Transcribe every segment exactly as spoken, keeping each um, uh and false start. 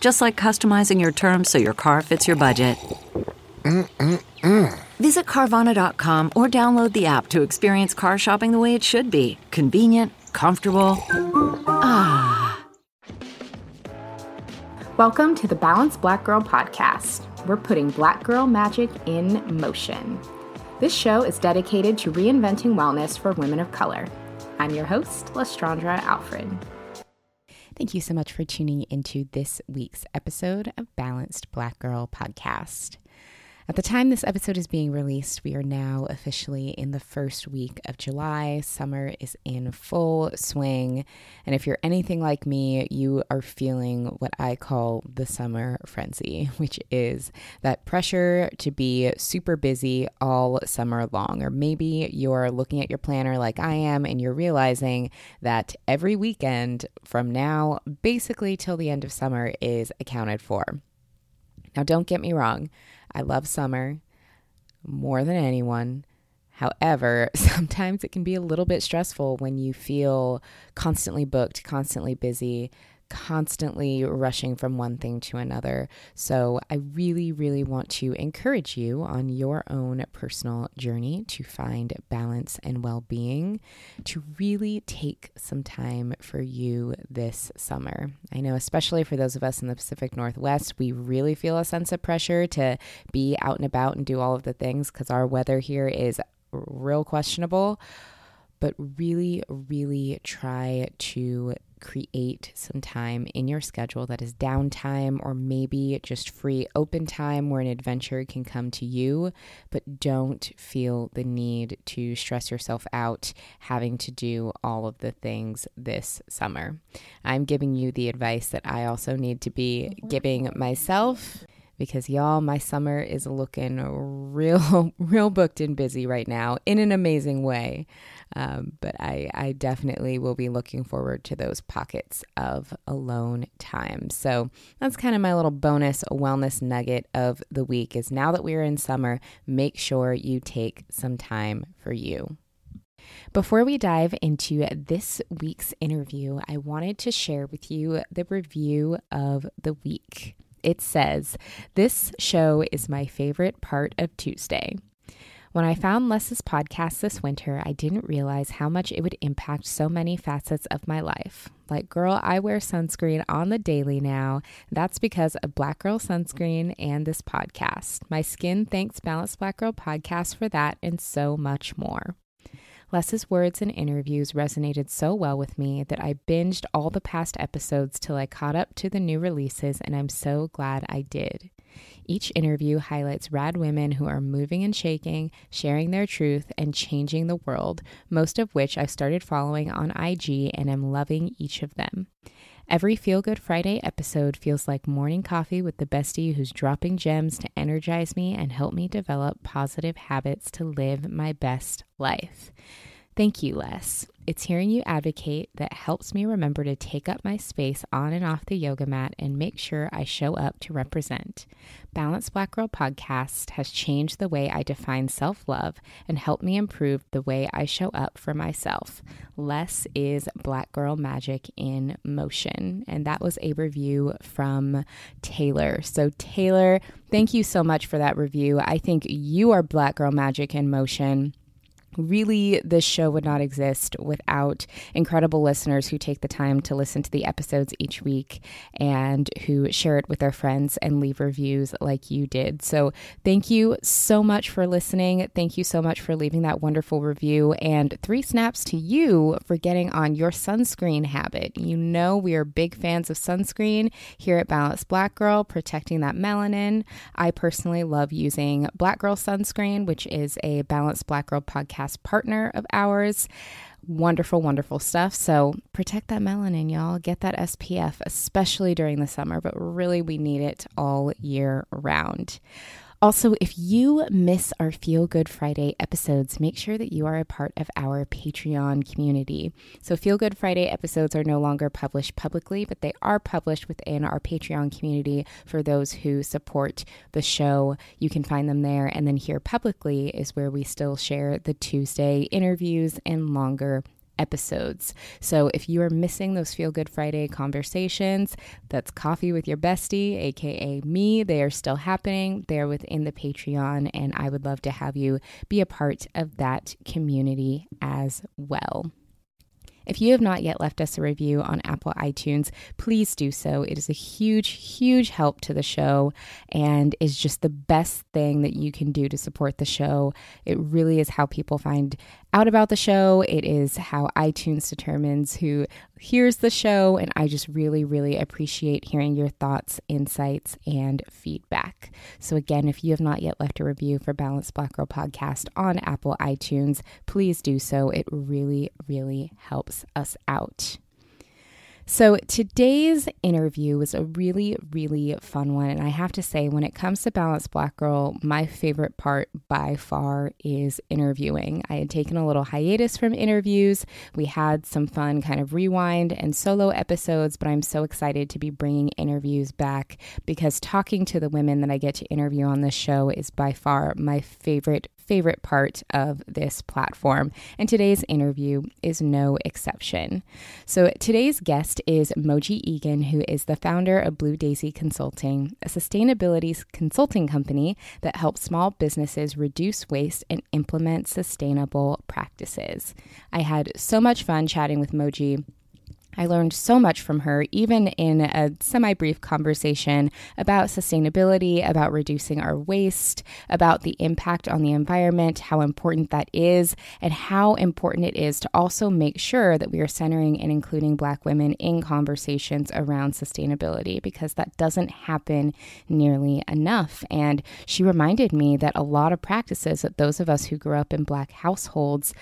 Just like customizing your terms so your car fits your budget. Mm-mm-mm. Visit Carvana dot com or download the app to experience car shopping the way it should be. Convenient, comfortable. Ah. Welcome to the Balanced Black Girl Podcast. We're putting Black Girl magic in motion. This show is dedicated to reinventing wellness for women of color. I'm your host, Lestrandra Alfred. Thank you so much for tuning into this week's episode of Balanced Black Girl Podcast. At the time this episode is being released, we are now officially in the first week of July. Summer is in full swing, and if you're anything like me, you are feeling what I call the summer frenzy, which is that pressure to be super busy all summer long. Or maybe you're looking at your planner like I am, and you're realizing that every weekend from now, basically till the end of summer, is accounted for. Now, don't get me wrong. I love summer more than anyone. However, sometimes it can be a little bit stressful when you feel constantly booked, constantly busy, constantly rushing from one thing to another. So I really, really want to encourage you on your own personal journey to find balance and well-being, to really take some time for you this summer. I know, especially for those of us in the Pacific Northwest, we really feel a sense of pressure to be out and about and do all of the things because our weather here is real questionable. But really, really try to create some time in your schedule that is downtime or maybe just free open time where an adventure can come to you, but don't feel the need to stress yourself out having to do all of the things this summer. I'm giving you the advice that I also need to be giving myself, because y'all, my summer is looking real, real booked and busy right now in an amazing way. Um, but I, I definitely will be looking forward to those pockets of alone time. So that's kind of my little bonus wellness nugget of the week is now that we're in summer, make sure you take some time for you. Before we dive into this week's interview, I wanted to share with you the review of the week. It says, "This show is my favorite part of Tuesday. When I found Les's podcast this winter, I didn't realize how much it would impact so many facets of my life. Like, girl, I wear sunscreen on the daily now. That's because of Black Girl Sunscreen and this podcast. My skin thanks Balanced Black Girl Podcast for that and so much more. Les's words and interviews resonated so well with me that I binged all the past episodes till I caught up to the new releases, and I'm so glad I did. Each interview highlights rad women who are moving and shaking, sharing their truth, and changing the world, most of which I've started following on I G and am loving each of them. Every Feel Good Friday episode feels like morning coffee with the bestie who's dropping gems to energize me and help me develop positive habits to live my best life. Thank you, Les. It's hearing you advocate that helps me remember to take up my space on and off the yoga mat and make sure I show up to represent. Balanced Black Girl Podcast has changed the way I define self-love and helped me improve the way I show up for myself. Less is Black Girl Magic in Motion." And that was a review from Taylor. So Taylor, thank you so much for that review. I think you are Black Girl Magic in Motion. Really, this show would not exist without incredible listeners who take the time to listen to the episodes each week and who share it with their friends and leave reviews like you did. So thank you so much for listening. Thank you so much for leaving that wonderful review, and three snaps to you for getting on your sunscreen habit. You know we are big fans of sunscreen here at Balanced Black Girl, protecting that melanin. I personally love using Black Girl Sunscreen, which is a Balanced Black Girl podcast partner of ours. Wonderful, wonderful stuff. So protect that melanin, y'all. Get that S P F, especially during the summer, but really we need it all year round. Also, if you miss our Feel Good Friday episodes, make sure that you are a part of our Patreon community. So Feel Good Friday episodes are no longer published publicly, but they are published within our Patreon community for those who support the show. You can find them there. And then here publicly is where we still share the Tuesday interviews and longer episodes. So if you are missing those Feel Good Friday conversations, that's coffee with your bestie, aka me, they are still happening. They are within the Patreon, and I would love to have you be a part of that community as well. If you have not yet left us a review on Apple iTunes, please do so. It is a huge, huge help to the show and is just the best thing that you can do to support the show. It really is how people find out about the show. It is how iTunes determines who hears the show, and I just really, really appreciate hearing your thoughts, insights, and feedback. So again, if you have not yet left a review for Balanced Black Girl Podcast on Apple iTunes, please do so. It really, really helps us out. So today's interview was a really, really fun one. And I have to say, when it comes to Balanced Black Girl, my favorite part by far is interviewing. I had taken a little hiatus from interviews. We had some fun kind of rewind and solo episodes, but I'm so excited to be bringing interviews back because talking to the women that I get to interview on this show is by far my favorite favorite part of this platform, and today's interview is no exception. So today's guest is Moji Igun, who is the founder of Blue Daisi Consulting, a sustainability consulting company that helps small businesses reduce waste and implement sustainable practices. I had so much fun chatting with Moji. I learned so much from her, even in a semi-brief conversation about sustainability, about reducing our waste, about the impact on the environment, how important that is, and how important it is to also make sure that we are centering and including Black women in conversations around sustainability, because that doesn't happen nearly enough. And she reminded me that a lot of practices that those of us who grew up in Black households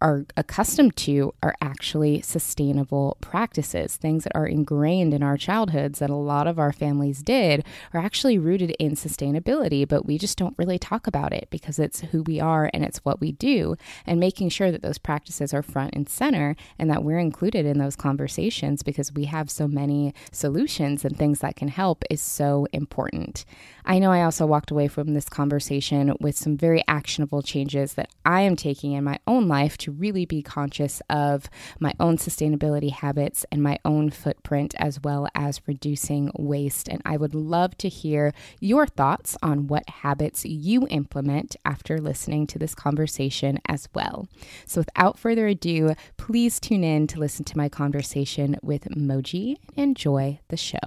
are accustomed to are actually sustainable practices, things that are ingrained in our childhoods that a lot of our families did are actually rooted in sustainability, but we just don't really talk about it because it's who we are and it's what we do. And making sure that those practices are front and center and that we're included in those conversations because we have so many solutions and things that can help is so important. I know I also walked away from this conversation with some very actionable changes that I am taking in my own life to really be conscious of my own sustainability habits and my own footprint, as well as reducing waste. And I would love to hear your thoughts on what habits you implement after listening to this conversation as well. So without further ado, please tune in to listen to my conversation with Moji and enjoy the show.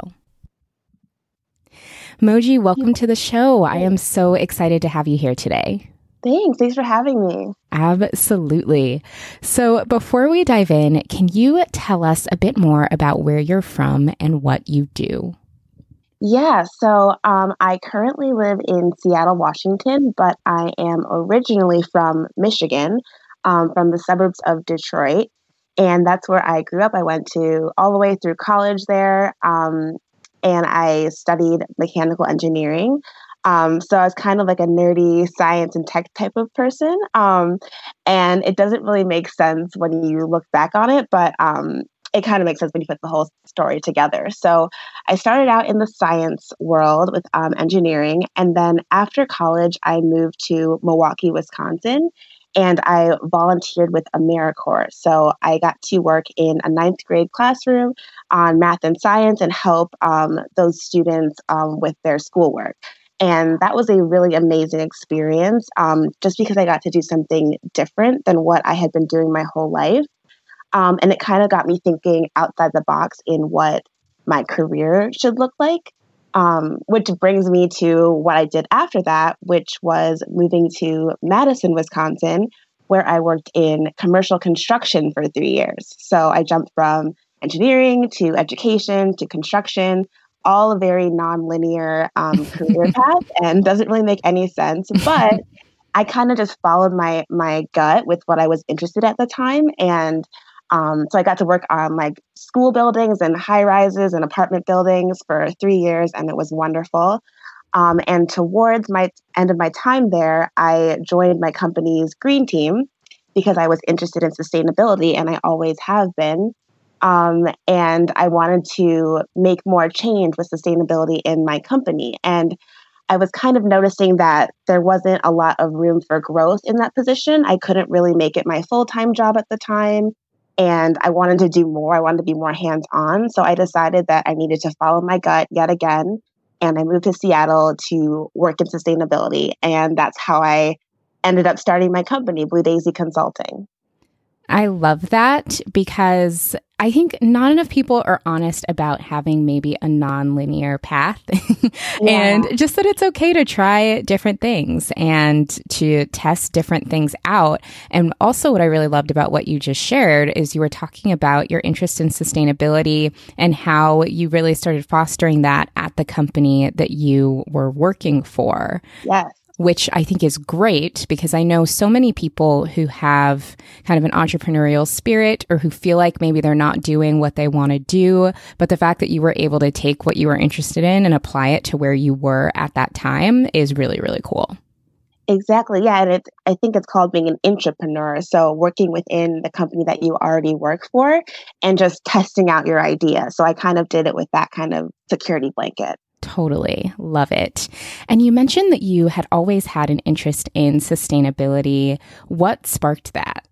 Moji, welcome to the show. I am so excited to have you here today. Thanks. Thanks for having me. Absolutely. So before we dive in, can you tell us a bit more about where you're from and what you do? Yeah. So um, I currently live in Seattle, Washington, but I am originally from Michigan, um, from the suburbs of Detroit. And that's where I grew up. I went to all the way through college there, um, and I studied mechanical engineering. Um, so I was kind of like a nerdy science and tech type of person. Um, and it doesn't really make sense when you look back on it, but um, it kind of makes sense when you put the whole story together. So I started out in the science world with um, engineering. And then after college, I moved to Milwaukee, Wisconsin, and I volunteered with AmeriCorps. So I got to work in a ninth grade classroom on math and science and help um, those students um, with their schoolwork. And that was a really amazing experience, um, just because I got to do something different than what I had been doing my whole life. Um, and it kind of got me thinking outside the box in what my career should look like, um, which brings me to what I did after that, which was moving to Madison, Wisconsin, where I worked in commercial construction for three years. So I jumped from engineering to education to construction, all a very nonlinear um, career path, and doesn't really make any sense. But I kind of just followed my my gut with what I was interested at the time. And um, so I got to work on like school buildings and high rises and apartment buildings for three years, and it was wonderful. Um, and towards my end of my time there, I joined my company's green team because I was interested in sustainability, and I always have been. Um, and I wanted to make more change with sustainability in my company. And I was kind of noticing that there wasn't a lot of room for growth in that position. I couldn't really make it my full-time job at the time, and I wanted to do more. I wanted to be more hands-on. So I decided that I needed to follow my gut yet again. And I moved to Seattle to work in sustainability. And that's how I ended up starting my company, Blue Daisi Consulting. I love that, because I think not enough people are honest about having maybe a nonlinear path and yeah. just that it's okay to try different things and to test different things out. And also what I really loved about what you just shared is you were talking about your interest in sustainability and how you really started fostering that at the company that you were working for. Yes. Which I think is great, because I know so many people who have kind of an entrepreneurial spirit or who feel like maybe they're not doing what they want to do. But the fact that you were able to take what you were interested in and apply it to where you were at that time is really, really cool. Exactly. Yeah. And it's, I think it's called being an intrapreneur. So working within the company that you already work for and just testing out your idea. So I kind of did it with that kind of security blanket. Totally. Love it. And you mentioned that you had always had an interest in sustainability. What sparked that?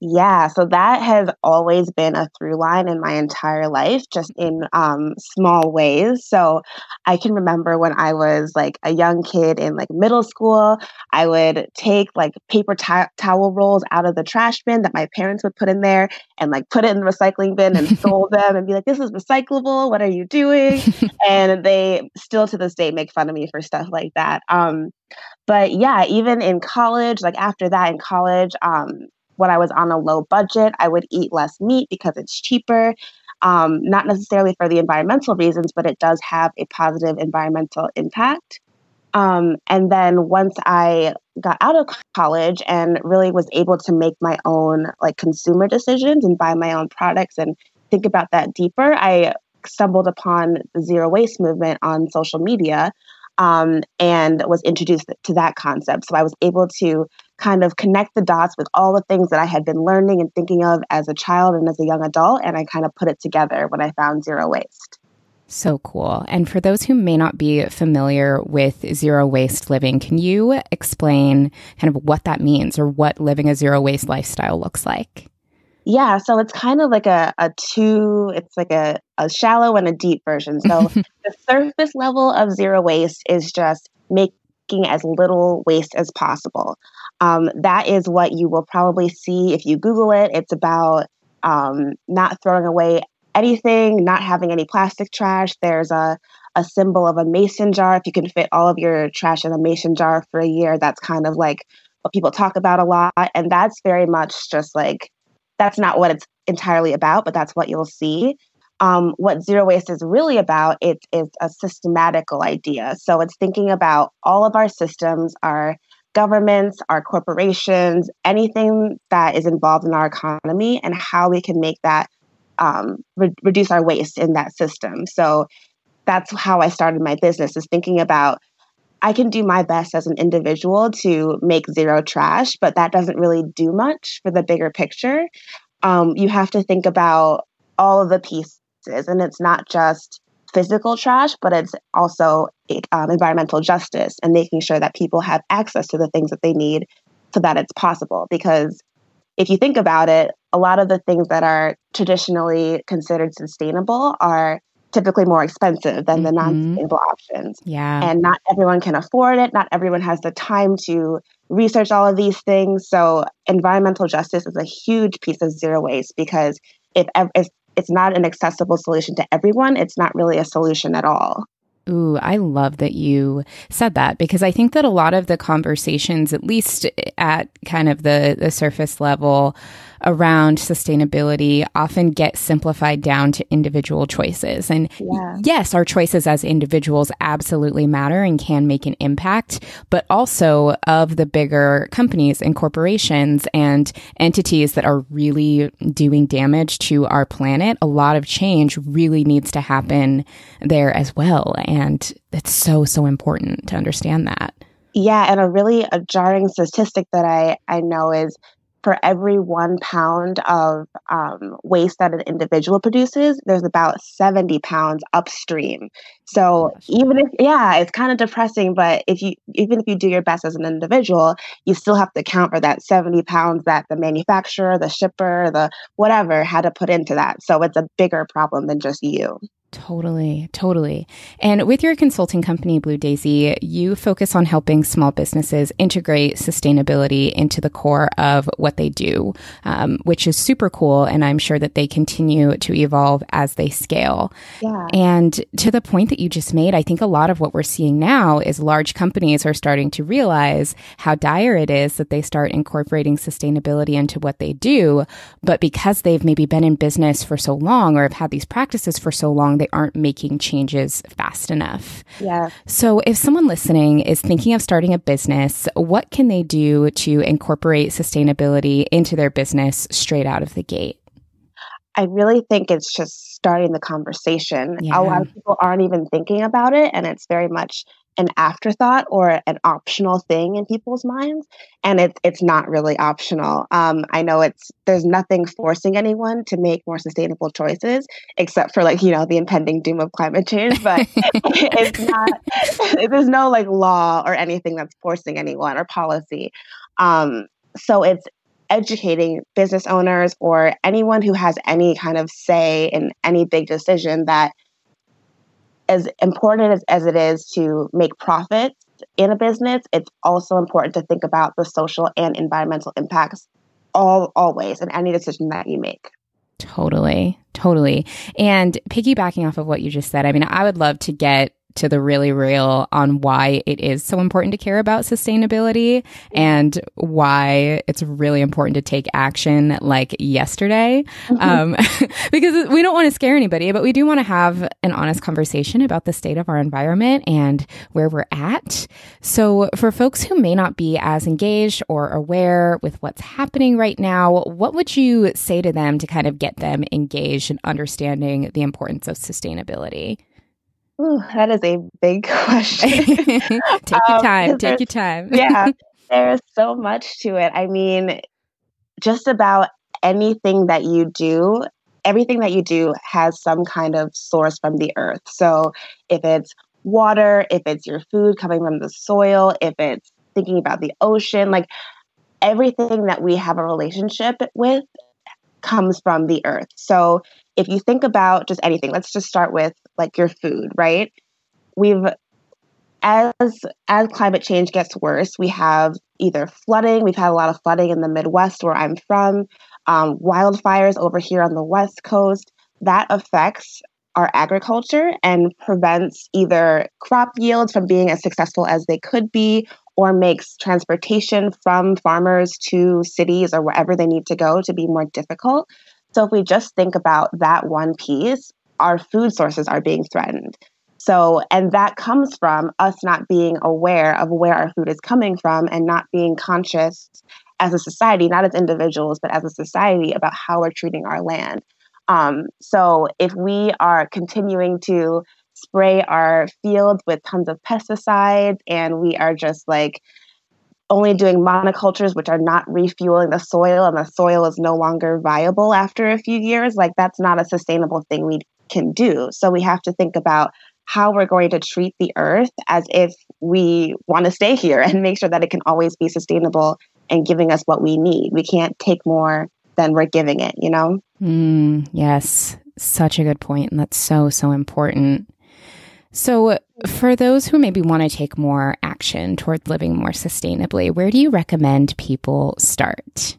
Yeah, so that has always been a through line in my entire life, just in um, small ways. So I can remember when I was like a young kid in like middle school, I would take like paper t- towel rolls out of the trash bin that my parents would put in there and like put it in the recycling bin and fold them and be like, this is recyclable. What are you doing? And they still to this day make fun of me for stuff like that. Um, but yeah, even in college, like after that in college, um, when I was on a low budget, I would eat less meat because it's cheaper, um, not necessarily for the environmental reasons, but it does have a positive environmental impact. Um, and then once I got out of college and really was able to make my own like consumer decisions and buy my own products and think about that deeper, I stumbled upon the zero waste movement on social media, um, and was introduced to that concept. So I was able to kind of connect the dots with all the things that I had been learning and thinking of as a child and as a young adult. And I kind of put it together when I found zero waste. So cool. And for those who may not be familiar with zero waste living, can you explain kind of what that means or what living a zero waste lifestyle looks like? Yeah, so it's kind of like a, a two, it's like a, a shallow and a deep version. So the surface level of zero waste is just making as little waste as possible. Um, that is what you will probably see if you Google it. It's about um, not throwing away anything, not having any plastic trash. There's a, a symbol of a mason jar. If you can fit all of your trash in a mason jar for a year, that's kind of like what people talk about a lot. And that's very much just like, that's not what it's entirely about, but that's what you'll see. Um, what zero waste is really about, it is a systematical idea. So it's thinking about all of our systems, our governments, our corporations, anything that is involved in our economy and how we can make that um, re- reduce our waste in that system. So that's how I started my business, is thinking about I can do my best as an individual to make zero trash, but that doesn't really do much for the bigger picture. Um, you have to think about all of the pieces, and it's not just physical trash, but it's also um, environmental justice and making sure that people have access to the things that they need so that it's possible. Because if you think about it, a lot of the things that are traditionally considered sustainable are typically more expensive than the non-sustainable mm-hmm. options. Yeah. And not everyone can afford it. Not everyone has the time to research all of these things. So environmental justice is a huge piece of zero waste, because if, if it's not an accessible solution to everyone, it's not really a solution at all. Ooh, I love that you said that, because I think that a lot of the conversations, at least at kind of the, the surface level around sustainability, often get simplified down to individual choices. And yeah. yes, our choices as individuals absolutely matter and can make an impact, but also of the bigger companies and corporations and entities that are really doing damage to our planet, a lot of change really needs to happen there as well. And And it's so, so important to understand that. Yeah. And a really a jarring statistic that I, I know is for every one pound of um, waste that an individual produces, there's about seventy pounds upstream. So Gosh. even if, yeah, it's kind of depressing, but if you, even if you do your best as an individual, you still have to account for that seventy pounds that the manufacturer, the shipper, the whatever had to put into that. So it's a bigger problem than just you. Totally, totally. And with your consulting company, Blue Daisi, you focus on helping small businesses integrate sustainability into the core of what they do, um, which is super cool. And I'm sure that they continue to evolve as they scale. Yeah. And to the point that you just made, I think a lot of what we're seeing now is large companies are starting to realize how dire it is that they start incorporating sustainability into what they do. But because they've maybe been in business for so long or have had these practices for so long, they aren't making changes fast enough. Yeah. So if someone listening is thinking of starting a business, what can they do to incorporate sustainability into their business straight out of the gate? I really think it's just starting the conversation. Yeah. A lot of people aren't even thinking about it, and it's very much an afterthought or an optional thing in people's minds. And it's it's not really optional. Um, I know it's there's nothing forcing anyone to make more sustainable choices, except for like, you know, the impending doom of climate change. But it's not, there's no like law or anything that's forcing anyone or policy. Um, so it's educating business owners or anyone who has any kind of say in any big decision that as important as, as it is to make profits in a business, it's also important to think about the social and environmental impacts all always in any decision that you make. Totally, totally. And piggybacking off of what you just said, I mean, I would love to get to the really real on why it is so important to care about sustainability and why it's really important to take action like yesterday. Mm-hmm. Um, because we don't want to scare anybody, but we do want to have an honest conversation about the state of our environment and where we're at. So for folks who may not be as engaged or aware with what's happening right now, what would you say to them to kind of get them engaged in understanding the importance of sustainability? Ooh, that is a big question. take your time. Um, take your time. yeah. There's so much to it. I mean, just about anything that you do, everything that you do has some kind of source from the earth. So if it's water, if it's your food coming from the soil, if it's thinking about the ocean, like everything that we have a relationship with comes from the earth. So if you think about just anything, let's just start with like your food, right? We've, as as climate change gets worse, we have either flooding, we've had a lot of flooding in the Midwest where I'm from, um, wildfires over here on the West Coast, that affects our agriculture and prevents either crop yields from being as successful as they could be, or makes transportation from farmers to cities or wherever they need to go to be more difficult. So if we just think about that one piece, our food sources are being threatened. So, and that comes from us not being aware of where our food is coming from and not being conscious as a society, not as individuals, but as a society about how we're treating our land. Um, so if we are continuing to spray our fields with tons of pesticides and we are just like, only doing monocultures, which are not refueling the soil, and the soil is no longer viable after a few years, like that's not a sustainable thing we can do. So we have to think about how we're going to treat the earth as if we want to stay here and make sure that it can always be sustainable and giving us what we need. We can't take more than we're giving it, you know? Mm, yes. such a good point, and that's so, so important. So for those who maybe want to take more action toward living more sustainably, where do you recommend people start?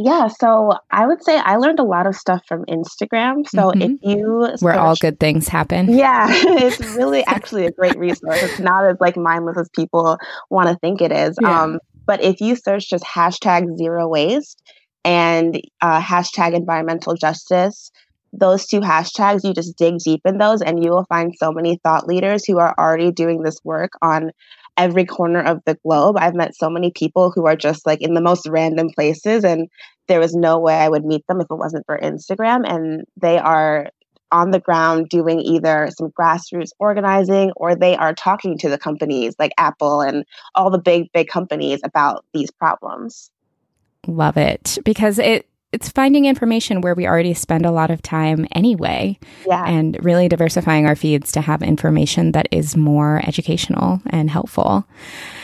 Yeah, so I would say I learned a lot of stuff from Instagram. So mm-hmm. if you search, where all good things happen. Yeah, it's really actually a great resource. It's not as like mindless as people want to think it is. Yeah. Um, but if you search just hashtag zero waste and uh, hashtag environmental justice, those two hashtags, you just dig deep in those and you will find so many thought leaders who are already doing this work on every corner of the globe. I've met so many people who are just like in the most random places, and there was no way I would meet them if it wasn't for Instagram. And they are on the ground doing either some grassroots organizing, or they are talking to the companies like Apple and all the big, big companies about these problems. Love it. Because it, It's finding information where we already spend a lot of time anyway, yeah. and really diversifying our feeds to have information that is more educational and helpful.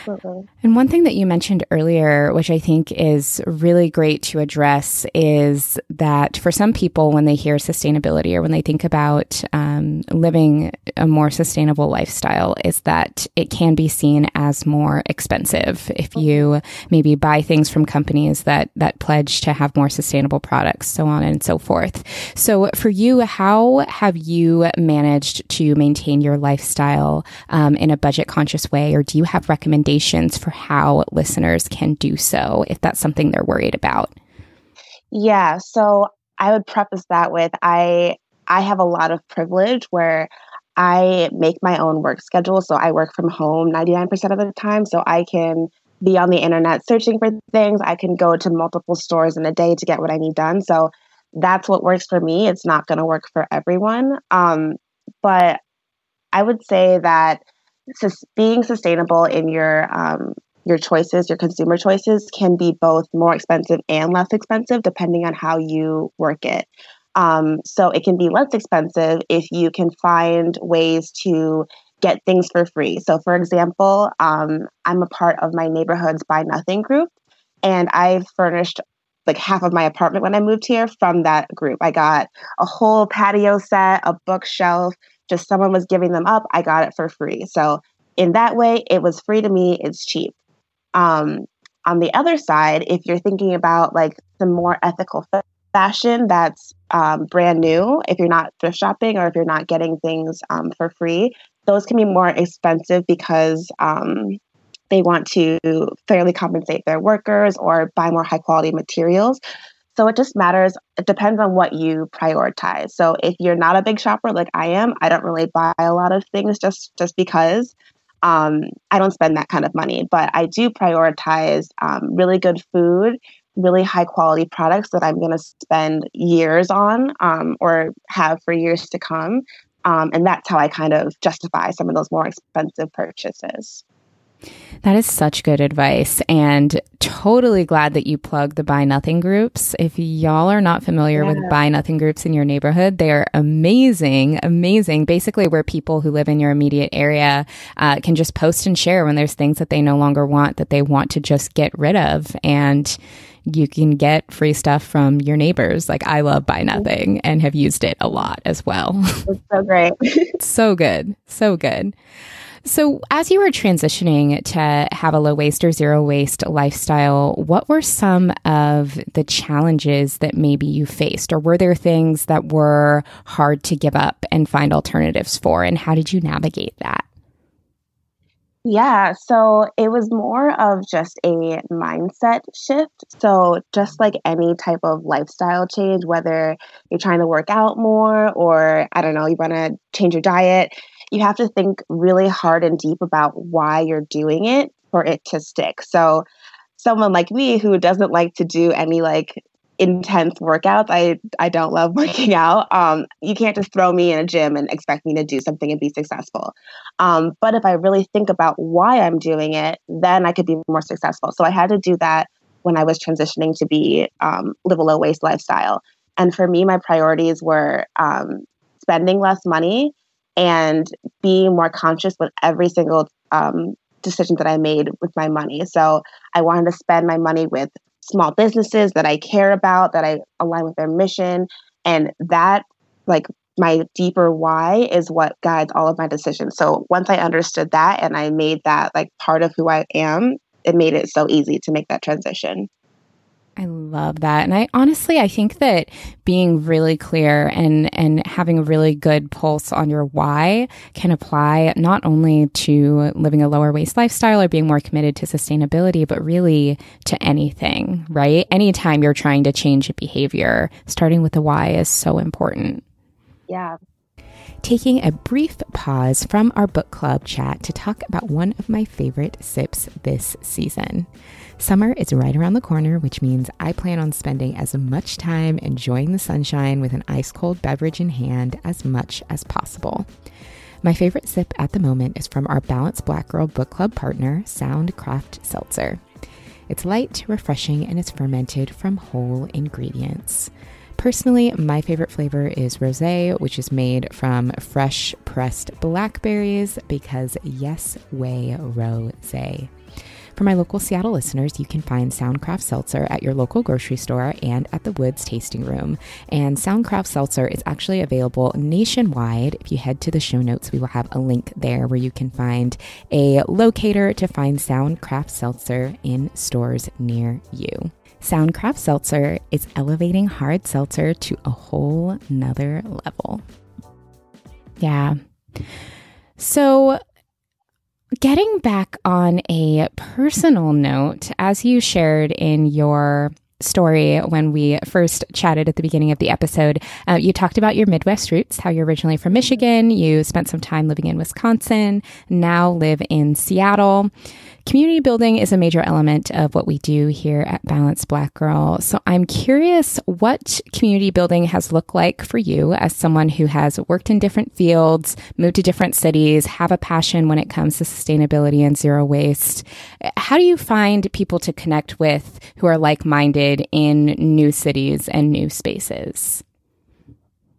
Absolutely. And one thing that you mentioned earlier, which I think is really great to address, is that for some people, when they hear sustainability or when they think about um, living a more sustainable lifestyle, is that it can be seen as more expensive. If you maybe buy things from companies that, that pledge to have more sustainable sustainable products, so on and so forth. So for you, how have you managed to maintain your lifestyle um, in a budget-conscious way, or do you have recommendations for how listeners can do so if that's something they're worried about? Yeah, so I would preface that with I I have a lot of privilege where I make my own work schedule. So I work from home ninety-nine percent of the time, so I can be on the internet searching for things. I can go to multiple stores in a day to get what I need done. So that's what works for me. It's not going to work for everyone. Um, but I would say that sus- being sustainable in your um, your choices, your consumer choices, can be both more expensive and less expensive depending on how you work it. Um, so it can be less expensive if you can find ways to get things for free. So for example, um, I'm a part of my neighborhood's Buy Nothing group, and I furnished like half of my apartment when I moved here from that group. I got a whole patio set, a bookshelf, just someone was giving them up. I got it for free. So in that way, it was free to me. It's cheap. Um, on the other side, if you're thinking about like some more ethical f- fashion that's um, brand new, if you're not thrift shopping or if you're not getting things um, for free, those can be more expensive because um, they want to fairly compensate their workers or buy more high quality materials. So it just matters. It depends on what you prioritize. So if you're not a big shopper like I am, I don't really buy a lot of things just, just because um, I don't spend that kind of money. But I do prioritize um, really good food, really high quality products that I'm going to spend years on um, or have for years to come. Um, and that's how I kind of justify some of those more expensive purchases. That is such good advice, and totally glad that you plug the Buy Nothing groups. If y'all are not familiar yeah. with Buy Nothing groups in your neighborhood, they are amazing, amazing. Basically, where people who live in your immediate area uh, can just post and share when there's things that they no longer want, that they want to just get rid of, and you can get free stuff from your neighbors. Like, I love Buy Nothing and have used it a lot as well. It's so great. So good. So good. So as you were transitioning to have a low waste or zero waste lifestyle, what were some of the challenges that maybe you faced? Or were there things that were hard to give up and find alternatives for? And how did you navigate that? Yeah, so it was more of just a mindset shift. So just like any type of lifestyle change, whether you're trying to work out more or, I don't know, you want to change your diet, you have to think really hard and deep about why you're doing it for it to stick. So someone like me who doesn't like to do any like intense workouts, I, I don't love working out. Um, you can't just throw me in a gym and expect me to do something and be successful. Um, but if I really think about why I'm doing it, then I could be more successful. So I had to do that when I was transitioning to be um, live a low waste lifestyle. And for me, my priorities were um, spending less money and being more conscious with every single um, decision that I made with my money. So I wanted to spend my money with small businesses that I care about, that I align with their mission, And that, like, my deeper why is what guides all of my decisions. So once I understood that and I made that like part of who I am, it made it so easy to make that transition. I love that. And I honestly, I think that being really clear and, and having a really good pulse on your why can apply not only to living a lower waste lifestyle or being more committed to sustainability, but really to anything, right? Anytime you're trying to change a behavior, starting with the why is so important. Yeah. Taking a brief pause from our book club chat to talk about one of my favorite sips this season. Summer is right around the corner, which means I plan on spending as much time enjoying the sunshine with an ice cold beverage in hand as much as possible. My favorite sip at the moment is from our Balanced Black Girl book club partner, Sound Craft Seltzer. It's light, refreshing, and it's fermented from whole ingredients. Personally, my favorite flavor is rosé, which is made from fresh pressed blackberries because yes, way rosé. For my local Seattle listeners, you can find Sound Craft Seltzer at your local grocery store and at the Woods Tasting Room. And Sound Craft Seltzer is actually available nationwide. If you head to the show notes, we will have a link there where you can find a locator to find Sound Craft Seltzer in stores near you. Sound Craft Seltzer is elevating hard seltzer to a whole nother level. Yeah. So getting back on a personal note, as you shared in your story when we first chatted at the beginning of the episode, uh, you talked about your Midwest roots, how you're originally from Michigan, you spent some time living in Wisconsin, now live in Seattle. Community building is a major element of what we do here at Balanced Black Girl. So I'm curious what community building has looked like for you as someone who has worked in different fields, moved to different cities, have a passion when it comes to sustainability and zero waste. How do you find people to connect with who are like-minded in new cities and new spaces?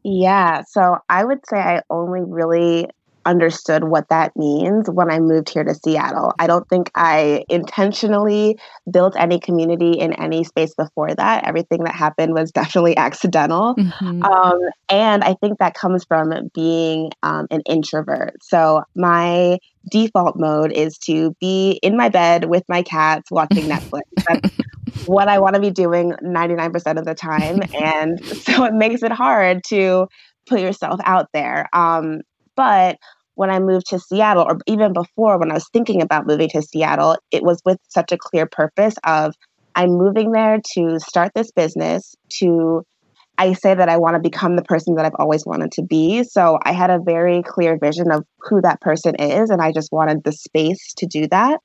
Yeah, so I would say I only really understood what that means when I moved here to Seattle. I don't think I intentionally built any community in any space before that. Everything that happened was definitely accidental. Mm-hmm. Um, and I think that comes from being um, an introvert. So my default mode is to be in my bed with my cats watching Netflix. That's what I want to be doing ninety-nine percent of the time. And so it makes it hard to put yourself out there. Um, but when I moved to Seattle, or even before when I was thinking about moving to Seattle, it was with such a clear purpose of I'm moving there to start this business, to I say that I want to become the person that I've always wanted to be. So I had a very clear vision of who that person is, and I just wanted the space to do that.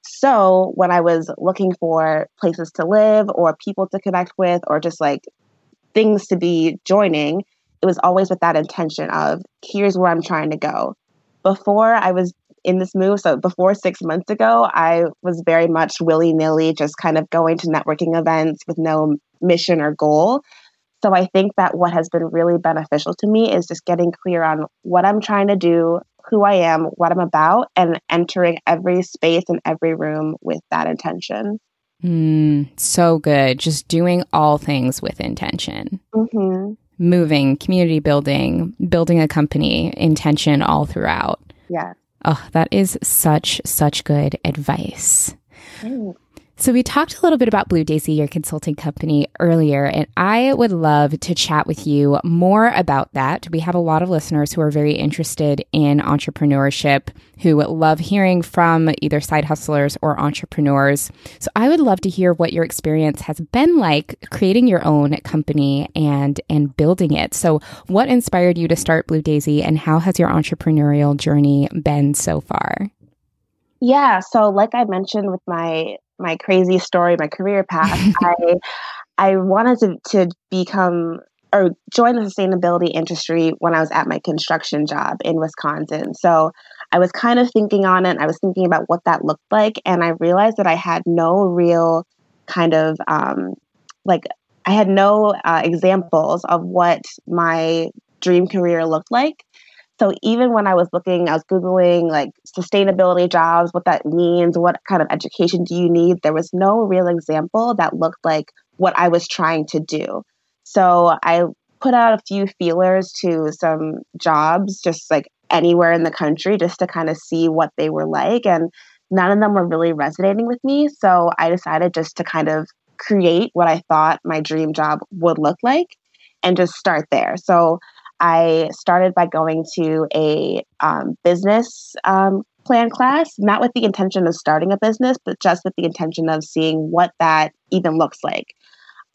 So when I was looking for places to live or people to connect with or just like things to be joining, it was always with that intention of here's where I'm trying to go. Before I was in this move, so before six months ago, I was very much willy-nilly, just kind of going to networking events with no mission or goal. So I think that what has been really beneficial to me is just getting clear on what I'm trying to do, who I am, what I'm about, and entering every space and every room with that intention. Mm, so good. Just doing all things with intention. Mm-hmm. Moving, community building, building a company, intention all throughout. Yeah. Oh, that is such, such good advice. Mm. So we talked a little bit about Blue Daisi, your consulting company, earlier, and I would love to chat with you more about that. We have a lot of listeners who are very interested in entrepreneurship, who love hearing from either side hustlers or entrepreneurs. So I would love to hear what your experience has been like creating your own company and, and building it. So what inspired you to start Blue Daisi, and how has your entrepreneurial journey been so far? Yeah, so like I mentioned with my my crazy story, my career path, I I wanted to, to become or join the sustainability industry when I was at my construction job in Wisconsin. So I was kind of thinking on it. I was thinking about what that looked like. And I realized that I had no real kind of um, like I had no uh, examples of what my dream career looked like. So even when I was looking, I was Googling like sustainability jobs, what that means, what kind of education do you need? There was no real example that looked like what I was trying to do. So I put out a few feelers to some jobs, just like anywhere in the country, just to kind of see what they were like. And none of them were really resonating with me. So I decided just to kind of create what I thought my dream job would look like and just start there. So I started by going to a um, business um, plan class, not with the intention of starting a business, but just with the intention of seeing what that even looks like.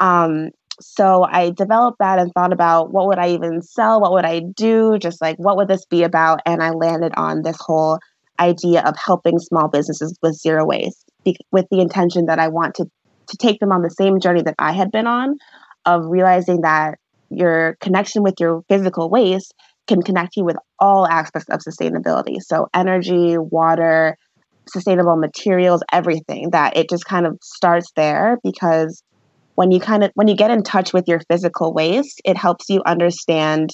Um, so I developed that and thought about what would I even sell? What would I do? Just like, what would this be about? And I landed on this whole idea of helping small businesses with zero waste be- with the intention that I want to, to take them on the same journey that I had been on, of realizing that your connection with your physical waste can connect you with all aspects of sustainability. So energy, water, sustainable materials, everything. That it just kind of starts there, because when you kind of when you get in touch with your physical waste, it helps you understand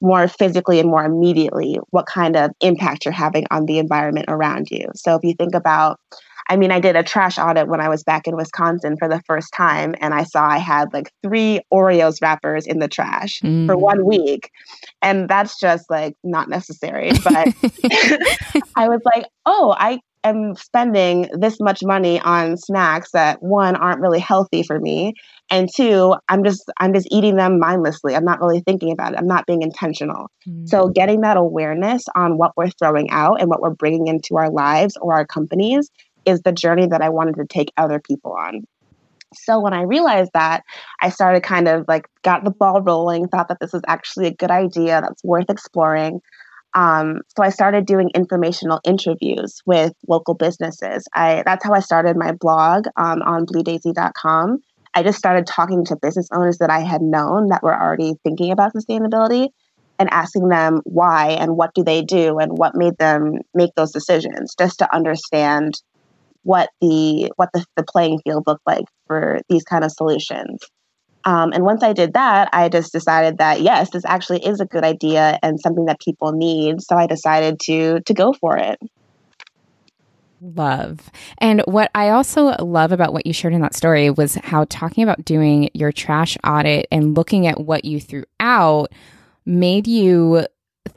more physically and more immediately what kind of impact you're having on the environment around you. So if you think about, I mean, I did a trash audit when I was back in Wisconsin for the first time, and I saw I had like three Oreos wrappers in the trash mm. for one week. And that's just like not necessary. But I was like, oh, I am spending this much money on snacks that, one, aren't really healthy for me. And two, I'm just I'm just eating them mindlessly. I'm not really thinking about it. I'm not being intentional. Mm. So getting that awareness on what we're throwing out and what we're bringing into our lives or our companies is the journey that I wanted to take other people on. So when I realized that, I started kind of like got the ball rolling, thought that this was actually a good idea that's worth exploring. Um, so I started doing informational interviews with local businesses. I that's how I started my blog um, on blue daisi dot com. I just started talking to business owners that I had known that were already thinking about sustainability, and asking them why and what do they do and what made them make those decisions, just to understand what the what the, the playing field looked like for these kind of solutions. Um, and once I did that, I just decided that, yes, this actually is a good idea and something that people need. So I decided to to go for it. Love. And what I also love about what you shared in that story was how talking about doing your trash audit and looking at what you threw out made you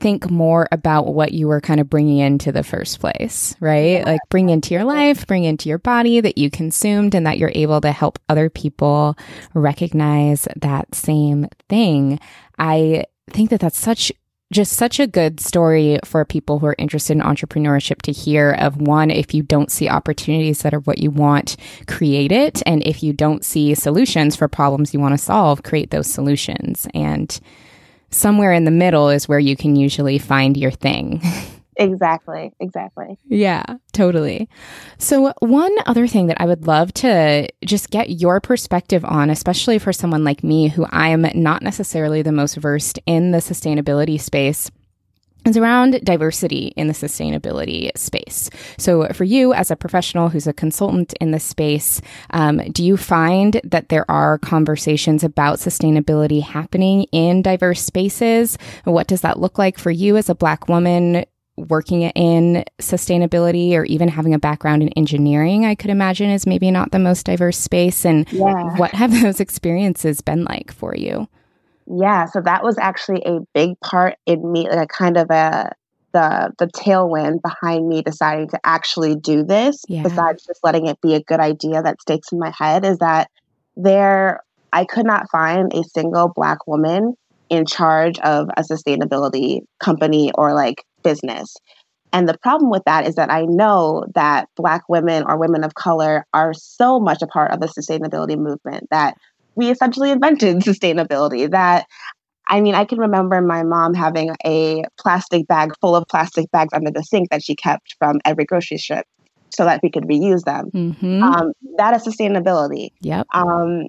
think more about what you were kind of bringing into the first place, right? Like bring into your life, bring into your body that you consumed, and that you're able to help other people recognize that same thing. I think that that's such just such a good story for people who are interested in entrepreneurship to hear of. One, if you don't see opportunities that are what you want, create it. And if you don't see solutions for problems you want to solve, create those solutions. And somewhere in the middle is where you can usually find your thing. Exactly. Exactly. Yeah, totally. So one other thing that I would love to just get your perspective on, especially for someone like me, who I'm not necessarily the most versed in the sustainability space, is around diversity in the sustainability space. So for you as a professional who's a consultant in this space, um, do you find that there are conversations about sustainability happening in diverse spaces? What does that look like for you as a Black woman working in sustainability, or even having a background in engineering, I could imagine is maybe not the most diverse space? And yeah. What have those experiences been like for you? Yeah, so that was actually a big part in me, like a kind of a the the tailwind behind me deciding to actually do this, yeah. Besides just letting it be a good idea that sticks in my head, is that there I could not find a single Black woman in charge of a sustainability company or like business. And the problem with that is that I know that Black women or women of color are so much a part of the sustainability movement that we essentially invented sustainability. That, I mean, I can remember my mom having a plastic bag full of plastic bags under the sink that she kept from every grocery trip so that we could reuse them. Mm-hmm. Um, that is sustainability. Yep. Um,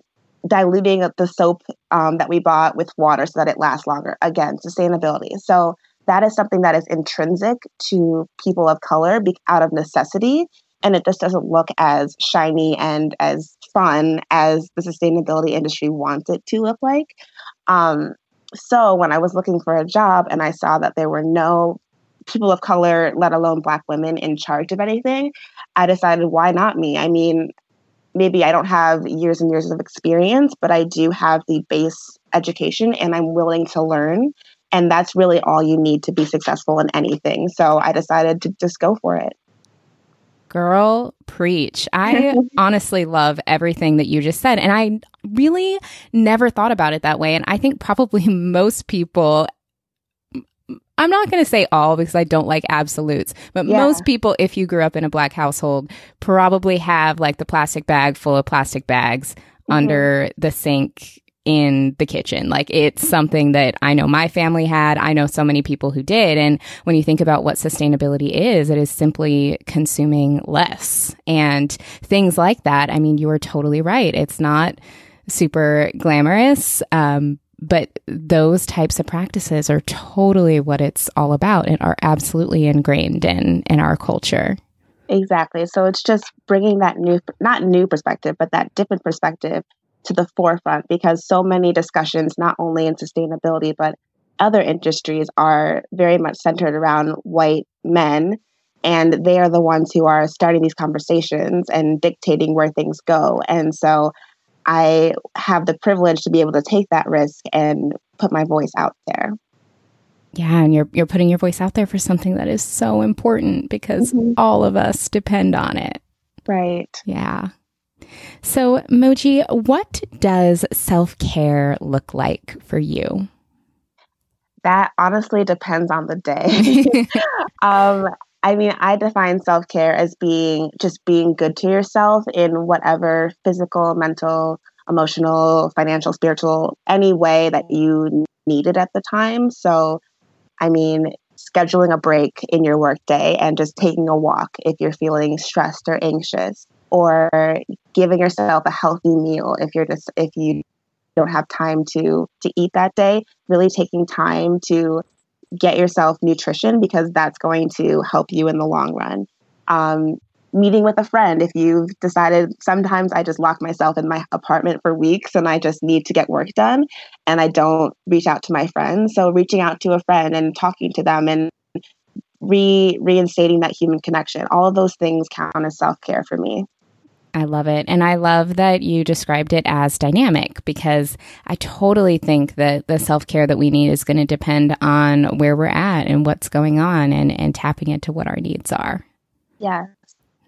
diluting the soap um, that we bought with water so that it lasts longer. Again, sustainability. So that is something that is intrinsic to people of color be- out of necessity. And it just doesn't look as shiny and as fun as the sustainability industry wants it to look like. Um, so when I was looking for a job and I saw that there were no people of color, let alone Black women, in charge of anything, I decided, why not me? I mean, maybe I don't have years and years of experience, but I do have the base education and I'm willing to learn. And that's really all you need to be successful in anything. So I decided to just go for it. Girl, preach. I honestly love everything that you just said. And I really never thought about it that way. And I think probably most people, I'm not going to say all because I don't like absolutes, but yeah. most people, if you grew up in a Black household, probably have like the plastic bag full of plastic bags mm-hmm. under the sink in the kitchen. Like it's something that I know my family had. I know so many people who did. And when you think about what sustainability is, it is simply consuming less and things like that. I mean, you are totally right. It's not super glamorous, um, but those types of practices are totally what it's all about and are absolutely ingrained in, in our culture. Exactly. So it's just bringing that new, not new perspective, but that different perspective to the forefront, because so many discussions, not only in sustainability, but other industries, are very much centered around white men. And they are the ones who are starting these conversations and dictating where things go. And so I have the privilege to be able to take that risk and put my voice out there. Yeah, and you're you're putting your voice out there for something that is so important because mm-hmm. all of us depend on it. Right. Yeah. So, Moji, what does self-care look like for you? That honestly depends on the day. um, I mean, I define self-care as being just being good to yourself in whatever physical, mental, emotional, financial, spiritual, any way that you need it at the time. So, I mean, scheduling a break in your workday and just taking a walk if you're feeling stressed or anxious, or giving yourself a healthy meal if you're just if you don't have time to to eat that day, really taking time to get yourself nutrition because that's going to help you in the long run. Um, meeting with a friend if you've decided. Sometimes I just lock myself in my apartment for weeks and I just need to get work done and I don't reach out to my friends. So reaching out to a friend and talking to them and re reinstating that human connection, all of those things count as self-care for me. I love it. And I love that you described it as dynamic, because I totally think that the self-care that we need is going to depend on where we're at and what's going on and, and tapping into what our needs are. Yeah.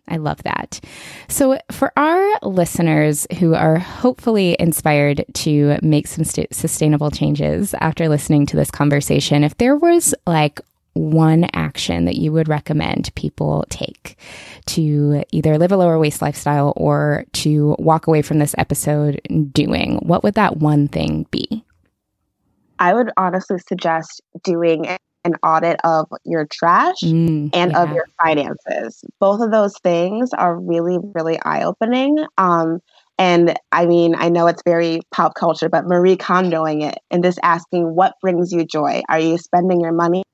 I love that. So for our listeners who are hopefully inspired to make some st- sustainable changes after listening to this conversation, if there was like one action that you would recommend people take to either live a lower waste lifestyle or to walk away from this episode doing, what would that one thing be? I would honestly suggest doing an audit of your trash mm, and yeah. of your finances. Both of those things are really, really eye-opening. Um, and I mean, I know it's very pop culture, but Marie Kondoing it and just asking what brings you joy. Are you spending your money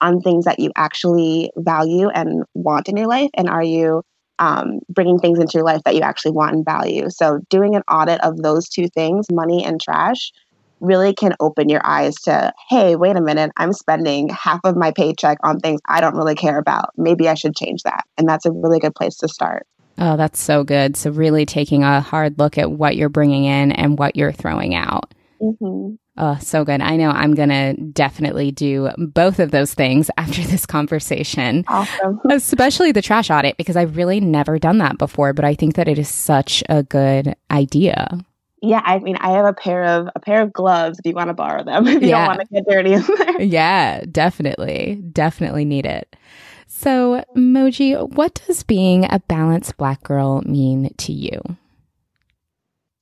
on things that you actually value and want in your life? And are you um, bringing things into your life that you actually want and value? So doing an audit of those two things, money and trash, really can open your eyes to, hey, wait a minute, I'm spending half of my paycheck on things I don't really care about. Maybe I should change that. And that's a really good place to start. Oh, that's so good. So really taking a hard look at what you're bringing in and what you're throwing out. Mm-hmm. Oh, so good. I know I'm going to definitely do both of those things after this conversation. Awesome. Especially the trash audit, because I've really never done that before, but I think that it is such a good idea. Yeah, I mean, I have a pair of a pair of gloves if you want to borrow them, if you yeah. don't want to get dirty in there. Yeah, definitely. Definitely need it. So, Moji, what does being a balanced Black girl mean to you?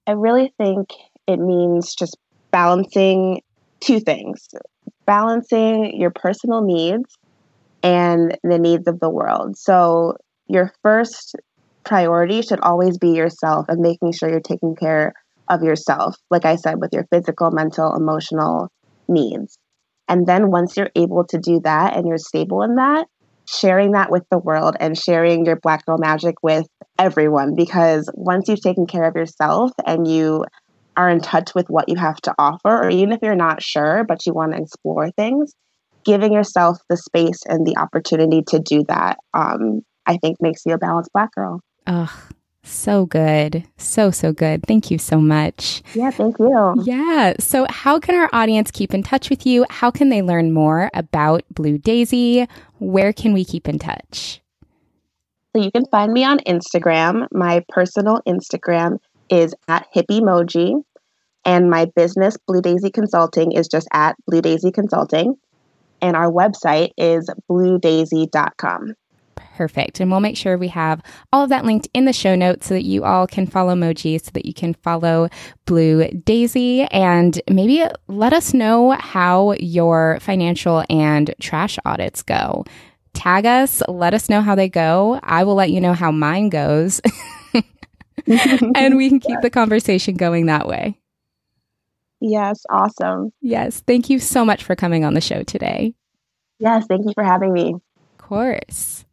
I really think it means just balancing two things, balancing your personal needs and the needs of the world. So your first priority should always be yourself and making sure you're taking care of yourself, like I said, with your physical, mental, emotional needs. And then once you're able to do that and you're stable in that, sharing that with the world and sharing your Black girl magic with everyone, because once you've taken care of yourself and you are in touch with what you have to offer, or even if you're not sure, but you want to explore things, giving yourself the space and the opportunity to do that, um, I think makes you a balanced Black girl. Oh, So good. So, so good. Thank you so much. Yeah, thank you. Yeah. So how can our audience keep in touch with you? How can they learn more about Blue Daisi? Where can we keep in touch? So you can find me on Instagram. My personal Instagram is at hippiemoji, and my business, Blue Daisi Consulting, is just at Blue Daisi Consulting. And our website is blue daisi dot com. Perfect. And we'll make sure we have all of that linked in the show notes so that you all can follow Moji, so that you can follow Blue Daisi, and maybe let us know how your financial and trash audits go. Tag us. Let us know how they go. I will let you know how mine goes. And we can keep the conversation going that way. Yes. Awesome. Yes. Thank you so much for coming on the show today. Yes. Thank you for having me. Of course.